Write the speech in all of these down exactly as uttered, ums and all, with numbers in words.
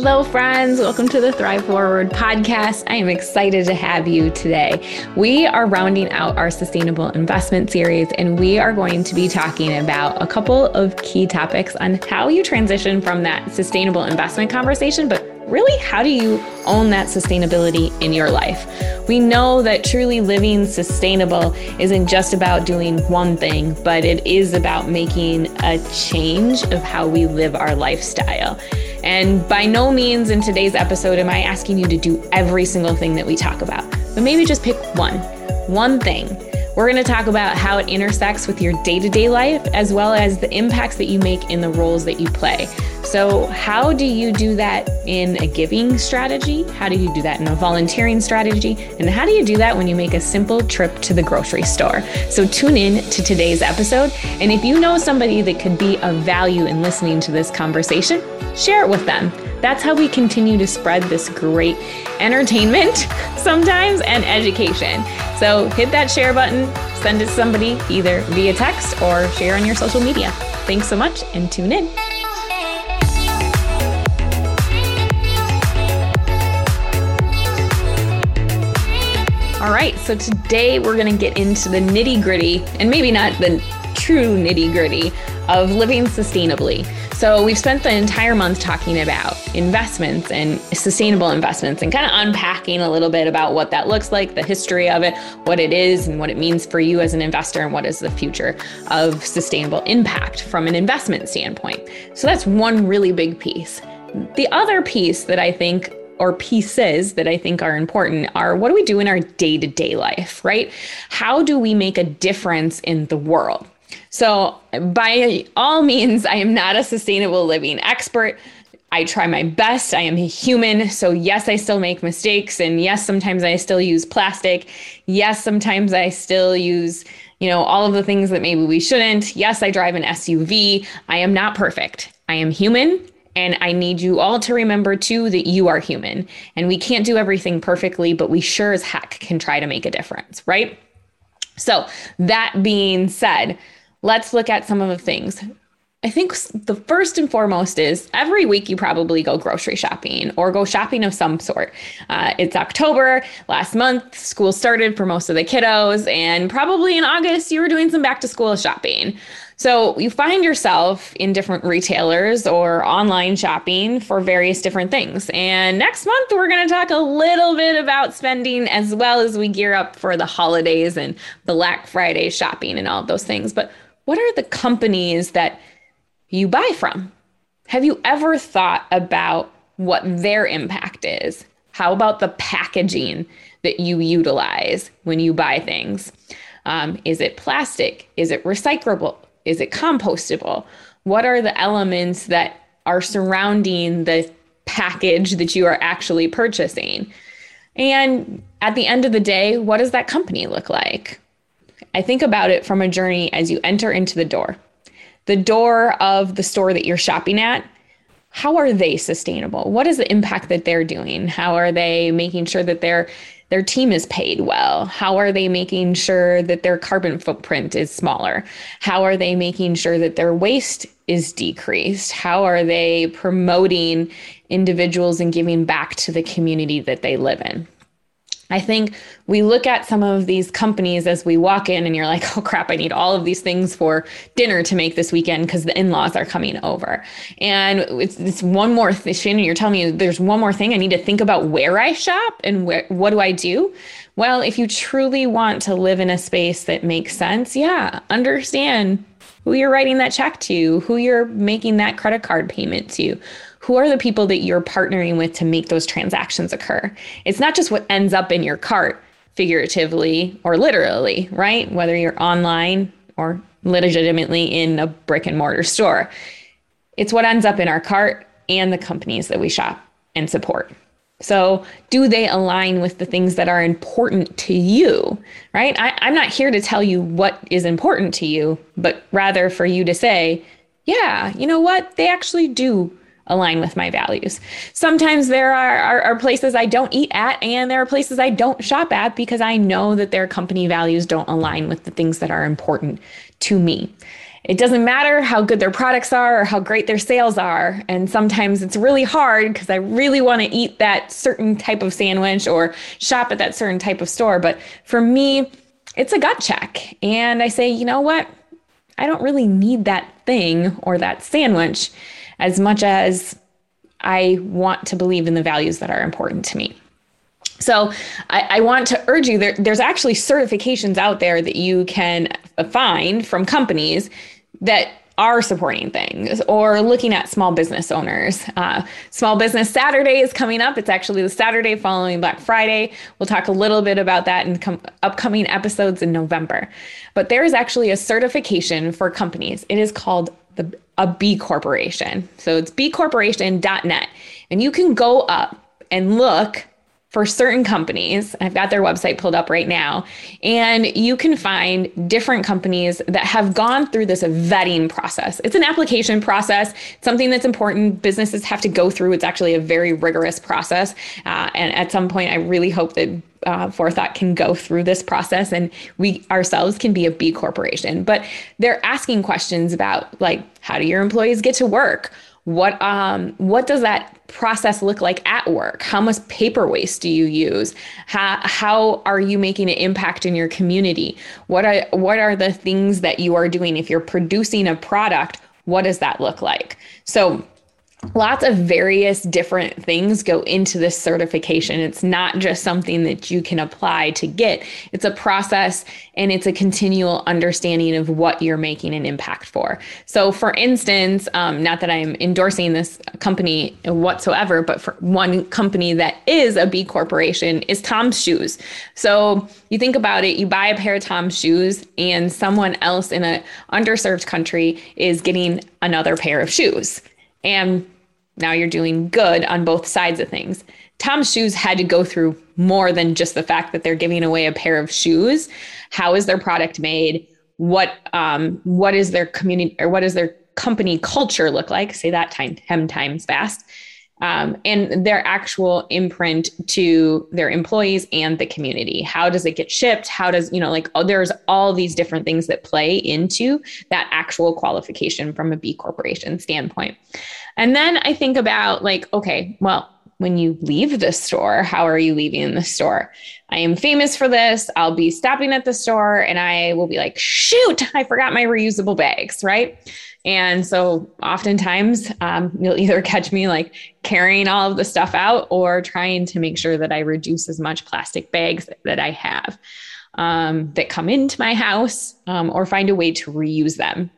Hello, friends. Welcome to the Thrive Forward podcast. I am excited to have you today. We are rounding out our sustainable investment series, and we are going to be talking about a couple of key topics on how you transition from that sustainable investment conversation, but really, how do you own that sustainability in your life? We know that truly living sustainable isn't just about doing one thing, but it is about making a change of how we live our lifestyle. And by no means in today's episode am I asking you to do every single thing that we talk about, but maybe just pick one, one thing. We're going to talk about how it intersects with your day-to-day life, as well as the impacts that you make in the roles that you play. So how do you do that in a giving strategy? How do you do that in a volunteering strategy? And how do you do that when you make a simple trip to the grocery store? So tune in to today's episode. And if you know somebody that could be of value in listening to this conversation, share it with them. That's how we continue to spread this great entertainment sometimes and education. So hit that share button, send it to somebody either via text or share on your social media. Thanks so much and tune in. All right, so today we're gonna get into the nitty gritty, and maybe not the true nitty gritty, of living sustainably. So we've spent the entire month talking about investments and sustainable investments and kind of unpacking a little bit about what that looks like, the history of it, what it is and what it means for you as an investor, and what is the future of sustainable impact from an investment standpoint. So that's one really big piece. The other piece that I think or pieces that I think are important are, what do we do in our day-to-day life, right? How do we make a difference in the world? So by all means, I am not a sustainable living expert. I try my best. I am a human. So yes, I still make mistakes. And yes, sometimes I still use plastic. Yes, sometimes I still use, you know, all of the things that maybe we shouldn't. Yes, I drive an S U V. I am not perfect. I am human. And I need you all to remember, too, that you are human. And we can't do everything perfectly, but we sure as heck can try to make a difference, right? So that being said, let's look at some of the things. I think the first and foremost is, every week you probably go grocery shopping or go shopping of some sort. Uh, it's October. Last month, school started for most of the kiddos, and probably in August, you were doing some back to school shopping. So you find yourself in different retailers or online shopping for various different things. And next month, we're going to talk a little bit about spending, as well as we gear up for the holidays and Black Friday shopping and all of those things. But what are the companies that you buy from? Have you ever thought about what their impact is? How about the packaging that you utilize when you buy things? Um, is it plastic? Is it recyclable? Is it compostable? What are the elements that are surrounding the package that you are actually purchasing? And at the end of the day, what does that company look like? I think about it from a journey as you enter into the door. The door of the store that you're shopping at, how are they sustainable? What is the impact that they're doing? How are they making sure that their their team is paid well? How are they making sure that their carbon footprint is smaller? How are they making sure that their waste is decreased? How are they promoting individuals and giving back to the community that they live in? I think we look at some of these companies as we walk in and you're like, oh crap, I need all of these things for dinner to make this weekend because the in-laws are coming over. And it's, it's one more thing, Shannon, you're telling me there's one more thing I need to think about where I shop and where, what do I do? Well, if you truly want to live in a space that makes sense, yeah, understand who you're writing that check to, who you're making that credit card payment to. Who are the people that you're partnering with to make those transactions occur? It's not just what ends up in your cart, figuratively or literally, right? Whether you're online or legitimately in a brick and mortar store. It's what ends up in our cart and the companies that we shop and support. So do they align with the things that are important to you, right? I, I'm not here to tell you what is important to you, but rather for you to say, yeah, you know what? They actually do align with my values. Sometimes there are, are, are places I don't eat at, and there are places I don't shop at because I know that their company values don't align with the things that are important to me. it doesn't matter how good their products are or how great their sales are. And sometimes it's really hard because I really want to eat that certain type of sandwich or shop at that certain type of store. But for me, it's a gut check. And I say, you know what? I don't really need that thing or that sandwich as much as I want to believe in the values that are important to me. So I, I want to urge you, there, there's actually certifications out there that you can find from companies that are supporting things or looking at small business owners. Uh, Small Business Saturday is coming up. It's actually the Saturday following Black Friday. We'll talk a little bit about that in com- upcoming episodes in November. But there is actually a certification for companies. It is called the a B Corporation. So it's b corporation dot net. And you can go up and look for certain companies. I've got their website pulled up right now, and you can find different companies that have gone through this vetting process. It's an application process, something that's important. Businesses have to go through. It's actually a very rigorous process. Uh, and at some point, I really hope that uh, Forethought can go through this process and we ourselves can be a B Corporation. But they're asking questions about, like, how do your employees get to work? What um what does that process look like at work? How much paper waste do you use? How how are you making an impact in your community? What are what are the things that you are doing? If you're producing a product, what does that look like? So lots of various different things go into this certification. It's not just something that you can apply to get. It's a process, and it's a continual understanding of what you're making an impact for. So for instance, um, not that I'm endorsing this company whatsoever, but for one company that is a B Corporation is Tom's Shoes. So you think about it, you buy a pair of Tom's shoes and someone else in an underserved country is getting another pair of shoes. And now you're doing good on both sides of things. Tom's Shoes had to go through more than just the fact that they're giving away a pair of shoes. How is their product made? What um, what is their community or what is their company culture look like? Say that time ten times fast. Um, and their actual imprint to their employees and the community. How does it get shipped? How does, you know, like, oh, there's all these different things that play into that actual qualification from a B Corporation standpoint. And then I think about, like, okay, well, when you leave the store, how are you leaving the store? I am famous for this. I'll be stopping at the store and I will be like, shoot, I forgot my reusable bags, right? And so oftentimes um, you'll either catch me like carrying all of the stuff out or trying to make sure that I reduce as much plastic bags that I have um, that come into my house um, or find a way to reuse them.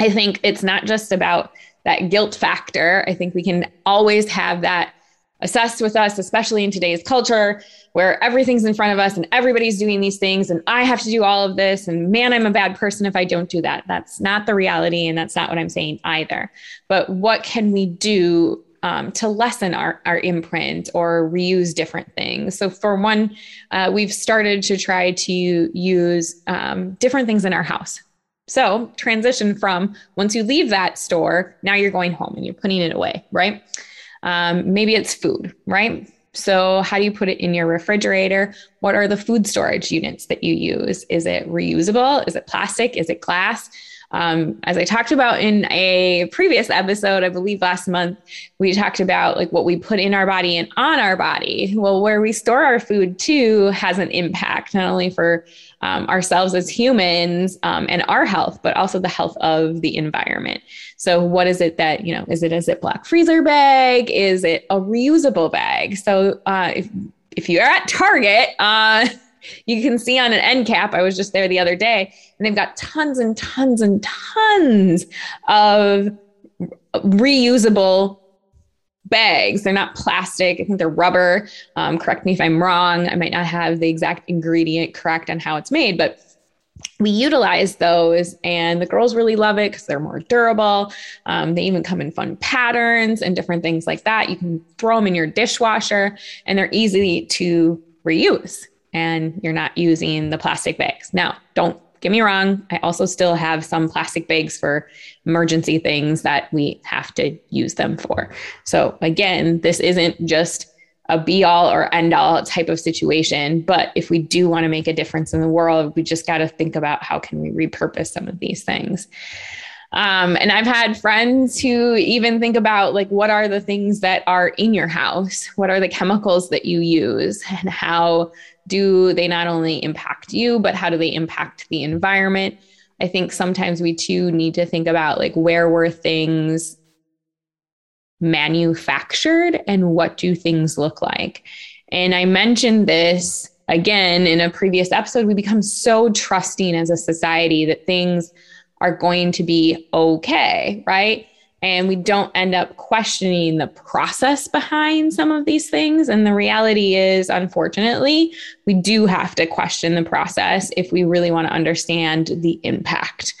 I think it's not just about that guilt factor. I think we can always have that assessed with us, especially in today's culture where everything's in front of us and everybody's doing these things and I have to do all of this and man, I'm a bad person if I don't do that. That's not the reality and that's not what I'm saying either. But what can we do um, to lessen our, our imprint or reuse different things? So for one, uh, we've started to try to use um, different things in our house. So transition from once you leave that store, now you're going home and you're putting it away, right? Um, maybe it's food, right? So how do you put it in your refrigerator? What are the food storage units that you use? Is it reusable? Is it plastic? Is it glass? Um, as I talked about in a previous episode, I believe last month, we talked about like what we put in our body and on our body. Well, where we store our food too has an impact, not only for um, ourselves as humans um, and our health, but also the health of the environment. So what is it that, you know, is it a Ziploc freezer bag? Is it a reusable bag? So uh, if, if you're at Target, uh, you can see on an end cap, I was just there the other day, and they've got tons and tons and tons of reusable bags. They're not plastic. I think they're rubber. Um, correct me if I'm wrong. I might not have the exact ingredient correct on how it's made, but we utilize those and the girls really love it because they're more durable. Um, they even come in fun patterns and different things like that. You can throw them in your dishwasher and they're easy to reuse and you're not using the plastic bags. Now, don't get me wrong. I also still have some plastic bags for emergency things that we have to use them for. So again, this isn't just a be all or end all type of situation. But if we do want to make a difference in the world, we just got to think about how can we repurpose some of these things. Um, and I've had friends who even think about like, what are the things that are in your house? What are the chemicals that you use, and how do they not only impact you, but how do they impact the environment? I think sometimes we too need to think about like, where were things manufactured and what do things look like? And I mentioned this again in a previous episode. We become so trusting as a society that things are going to be okay, right? And we don't end up questioning the process behind some of these things. And the reality is, unfortunately, we do have to question the process if we really want to understand the impact,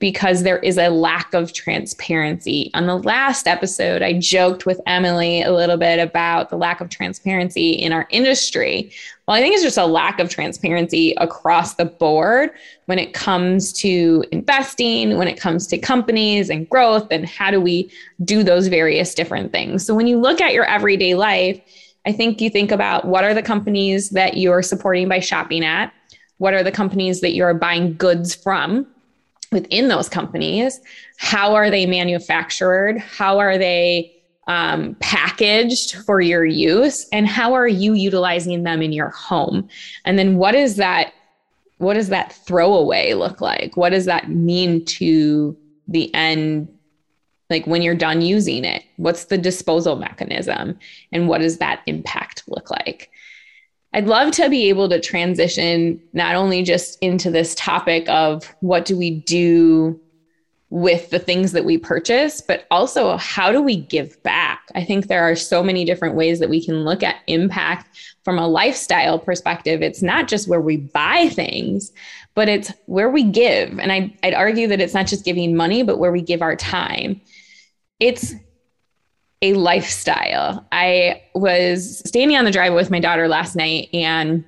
because there is a lack of transparency. On the last episode, I joked with Emily a little bit about the lack of transparency in our industry. Well, I think it's just a lack of transparency across the board when it comes to investing, when it comes to companies and growth, and how do we do those various different things. So when you look at your everyday life, I think you think about, what are the companies that you're supporting by shopping at? What are the companies that you're buying goods from within those companies? How are they manufactured? How are they um, packaged for your use? And how are you utilizing them in your home? And then what is that, what does that throwaway look like? What does that mean to the end? Like, when you're done using it, what's the disposal mechanism, and what does that impact look like? I'd love to be able to transition not only just into this topic of what do we do with the things that we purchase, but also how do we give back? I think there are so many different ways that we can look at impact from a lifestyle perspective. It's not just where we buy things, but it's where we give. And I, I'd argue that it's not just giving money, but where we give our time. It's a lifestyle. I was standing on the driveway with my daughter last night and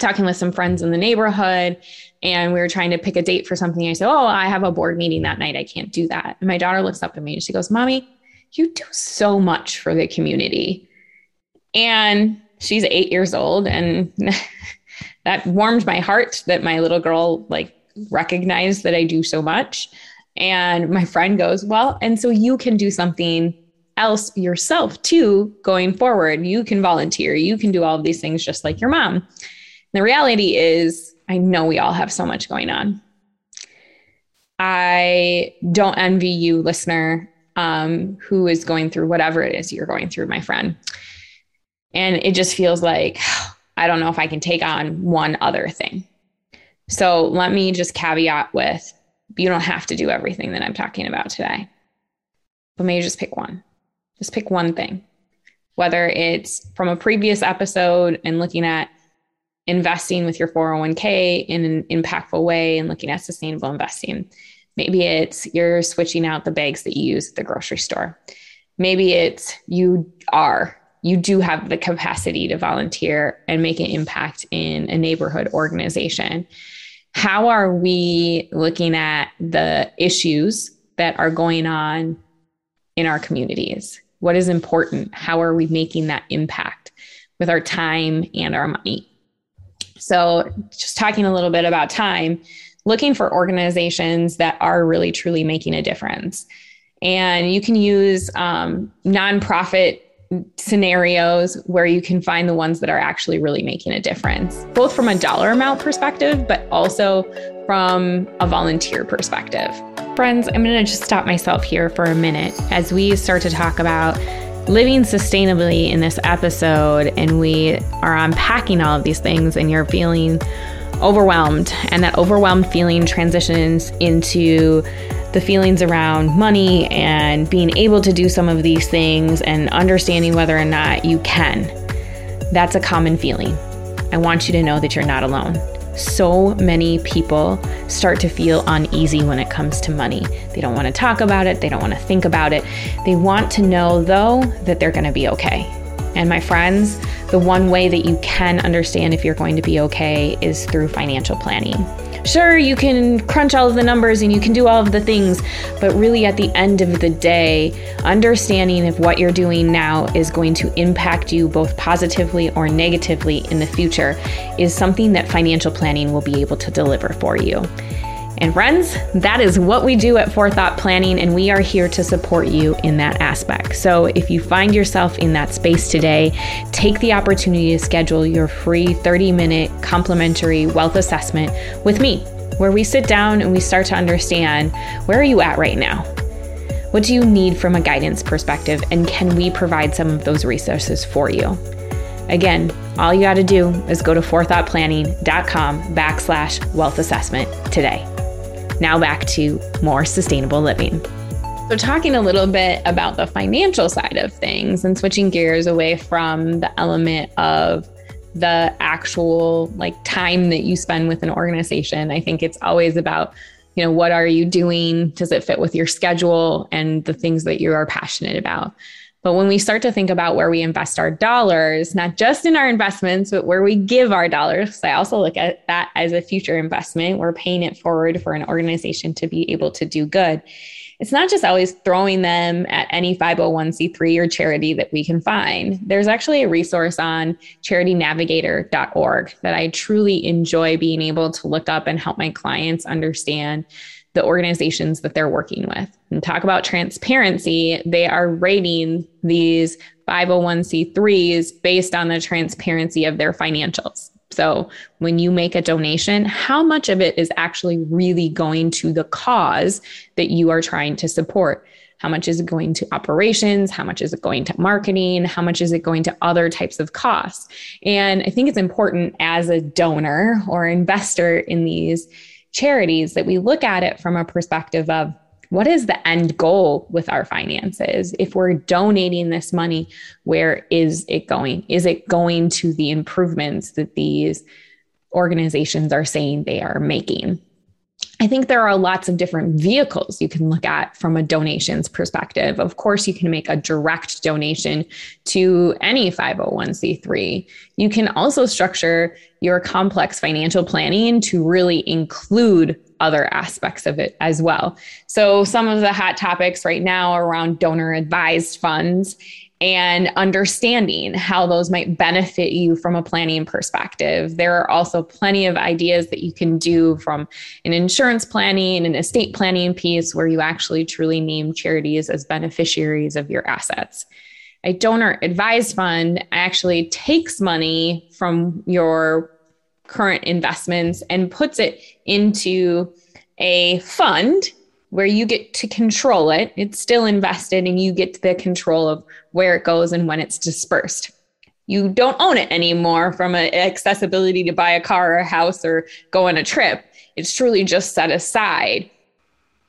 talking with some friends in the neighborhood, and we were trying to pick a date for something. I said, oh, I have a board meeting that night. I can't do that. And my daughter looks up at me and she goes, Mommy, you do so much for the community. And she's eight years old. And that warmed my heart that my little girl like recognized that I do so much. And my friend goes, well, and so you can do something else yourself too going forward. You can volunteer, you can do all of these things just like your mom. And the reality is, I know we all have so much going on. I don't envy you, listener, um, who is going through whatever it is you're going through, my friend. And it just feels like, I don't know if I can take on one other thing. So let me just caveat with, you don't have to do everything that I'm talking about today, but maybe just pick one. Just pick one thing, whether it's from a previous episode and looking at investing with your four oh one k in an impactful way and looking at sustainable investing. Maybe it's you're switching out the bags that you use at the grocery store. Maybe it's you are, you do have the capacity to volunteer and make an impact in a neighborhood organization. How are we looking at the issues that are going on in our communities? What is important? How are we making that impact with our time and our money? So just talking a little bit about time, looking for organizations that are really truly making a difference. And you can use um, nonprofit scenarios where you can find the ones that are actually really making a difference, both from a dollar amount perspective, but also from a volunteer perspective. Friends, I'm going to just stop myself here for a minute as we start to talk about living sustainably in this episode, and we are unpacking all of these things, and you're feeling overwhelmed, and that overwhelmed feeling transitions into the feelings around money and being able to do some of these things and understanding whether or not you can. That's a common feeling. I want you to know that you're not alone. So many people start to feel uneasy when it comes to money. They don't want to talk about it. They don't want to think about it. They want to know, though, that they're going to be okay. And my friends, the one way that you can understand if you're going to be okay is through financial planning. Sure, you can crunch all of the numbers and you can do all of the things, but really at the end of the day, understanding if what you're doing now is going to impact you both positively or negatively in the future is something that financial planning will be able to deliver for you. And friends, that is what we do at Forethought Planning, and we are here to support you in that aspect. So if you find yourself in that space today, take the opportunity to schedule your free thirty-minute complimentary wealth assessment with me, where we sit down and we start to understand, where are you at right now? What do you need from a guidance perspective, and can we provide some of those resources for you? Again, all you got to do is go to forethoughtplanning.com backslash wealth assessment today. Now back to more sustainable living. So talking a little bit about the financial side of things and switching gears away from the element of the actual like time that you spend with an organization, I think it's always about, you know, what are you doing? Does it fit with your schedule and the things that you are passionate about? But when we start to think about where we invest our dollars, not just in our investments, but where we give our dollars, because I also look at that as a future investment, we're paying it forward for an organization to be able to do good. It's not just always throwing them at any five oh one c three or charity that we can find. There's actually a resource on charity navigator dot org that I truly enjoy being able to look up and help my clients understand the organizations that they're working with. And talk about transparency, they are rating these five oh one c threes based on the transparency of their financials. So when you make a donation, how much of it is actually really going to the cause that you are trying to support? How much is it going to operations? How much is it going to marketing? How much is it going to other types of costs? And I think it's important as a donor or investor in these charities that we look at it from a perspective of what is the end goal with our finances? If we're donating this money, where is it going? Is it going to the improvements that these organizations are saying they are making? I think there are lots of different vehicles you can look at from a donations perspective. Of course, you can make a direct donation to any five oh one c three. You can also structure your complex financial planning to really include other aspects of it as well. So some of the hot topics right now are around donor advised funds and understanding how those might benefit you from a planning perspective. There are also plenty of ideas that you can do from an insurance planning and an estate planning piece where you actually truly name charities as beneficiaries of your assets. A donor advised fund actually takes money from your current investments and puts it into a fund where you get to control it. It's still invested and you get the control of where it goes and when it's dispersed. You don't own it anymore from an accessibility to buy a car or a house or go on a trip. It's truly just set aside.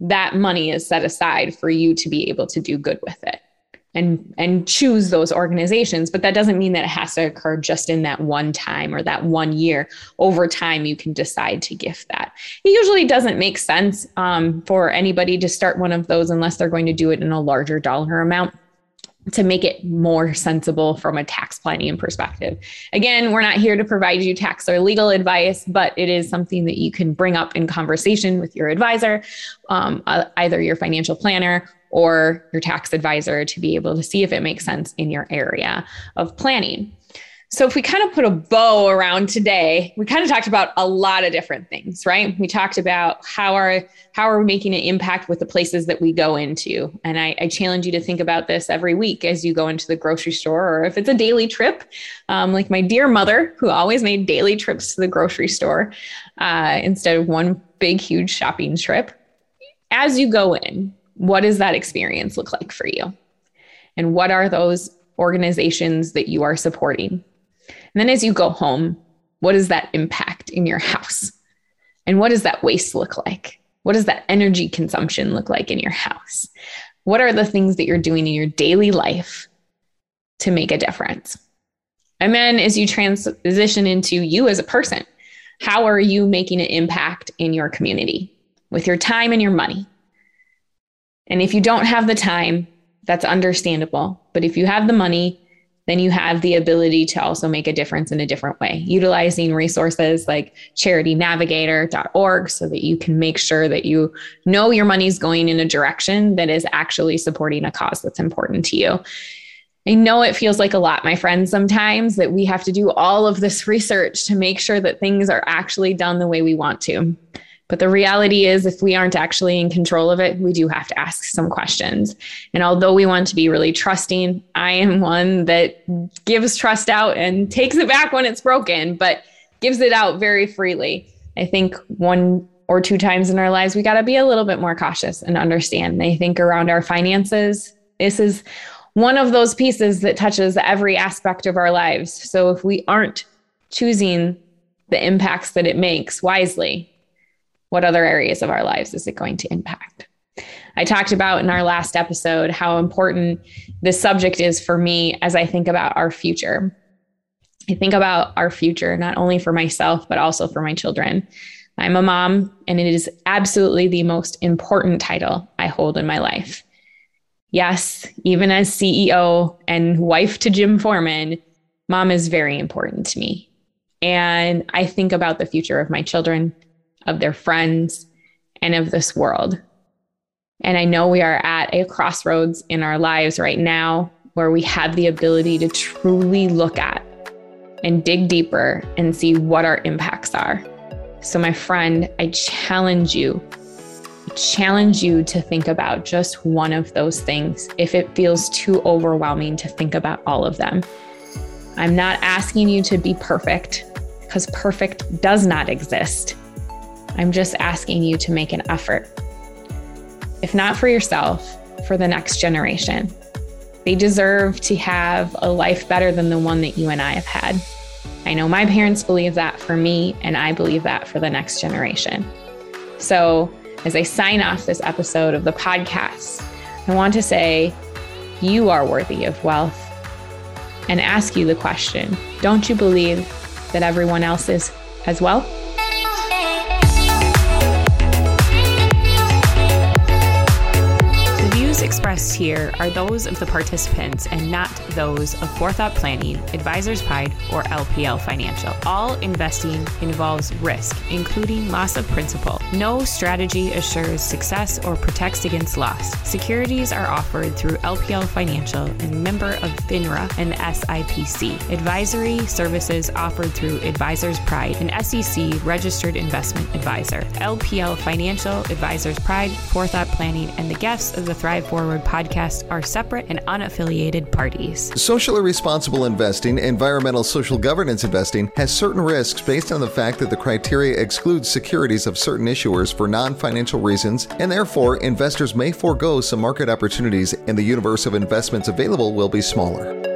That money is set aside for you to be able to do good with it and, and choose those organizations. But that doesn't mean that it has to occur just in that one time or that one year. Over time, you can decide to gift that. It usually doesn't make sense um, for anybody to start one of those unless they're going to do it in a larger dollar amount, to make it more sensible from a tax planning perspective. Again, we're not here to provide you tax or legal advice, but it is something that you can bring up in conversation with your advisor, um, either your financial planner or your tax advisor, to be able to see if it makes sense in your area of planning. So if we kind of put a bow around today, we kind of talked about a lot of different things, right? We talked about how are how are we making an impact with the places that we go into. And I, I challenge you to think about this every week as you go into the grocery store, or if it's a daily trip, um, like my dear mother, who always made daily trips to the grocery store uh, instead of one big, huge shopping trip. As you go in, what does that experience look like for you? And what are those organizations that you are supporting? And then as you go home, what does that impact in your house? And what does that waste look like? What does that energy consumption look like in your house? What are the things that you're doing in your daily life to make a difference? And then as you transition into you as a person, how are you making an impact in your community with your time and your money? And if you don't have the time, that's understandable. But if you have the money, then you have the ability to also make a difference in a different way, utilizing resources like charity navigator dot org so that you can make sure that you know your money's going in a direction that is actually supporting a cause that's important to you. I know it feels like a lot, my friends, sometimes that we have to do all of this research to make sure that things are actually done the way we want to. But the reality is, if we aren't actually in control of it, we do have to ask some questions. And although we want to be really trusting, I am one that gives trust out and takes it back when it's broken, but gives it out very freely. I think one or two times in our lives, we got to be a little bit more cautious and understand. And I think around our finances, this is one of those pieces that touches every aspect of our lives. So if we aren't choosing the impacts that it makes wisely, what other areas of our lives is it going to impact? I talked about in our last episode how important this subject is for me as I think about our future. I think about our future, not only for myself, but also for my children. I'm a mom, and it is absolutely the most important title I hold in my life. Yes, even as C E O and wife to Jim Foreman, mom is very important to me. And I think about the future of my children, of their friends, and of this world. And I know we are at a crossroads in our lives right now where we have the ability to truly look at and dig deeper and see what our impacts are. So my friend, I challenge you, I challenge you to think about just one of those things if it feels too overwhelming to think about all of them. I'm not asking you to be perfect, because perfect does not exist. I'm just asking you to make an effort. If not for yourself, for the next generation. They deserve to have a life better than the one that you and I have had. I know my parents believe that for me, and I believe that for the next generation. So as I sign off this episode of the podcast, I want to say you are worthy of wealth and ask you the question, don't you believe that everyone else is as well? Expressed here are those of the participants and not those of Forethought Planning, Advisors Pride, or L P L Financial. All investing involves risk, including loss of principal. No strategy assures success or protects against loss. Securities are offered through L P L Financial and member of FINRA and S I P C. Advisory services offered through Advisors Pride, an S E C registered investment advisor. L P L Financial, Advisors Pride, Forethought Planning, and the guests of the Thrive Forward podcast are separate and unaffiliated parties. Socially responsible investing, environmental social governance investing, has certain risks based on the fact that the criteria excludes securities of certain issuers for non-financial reasons, and therefore investors may forego some market opportunities and the universe of investments available will be smaller.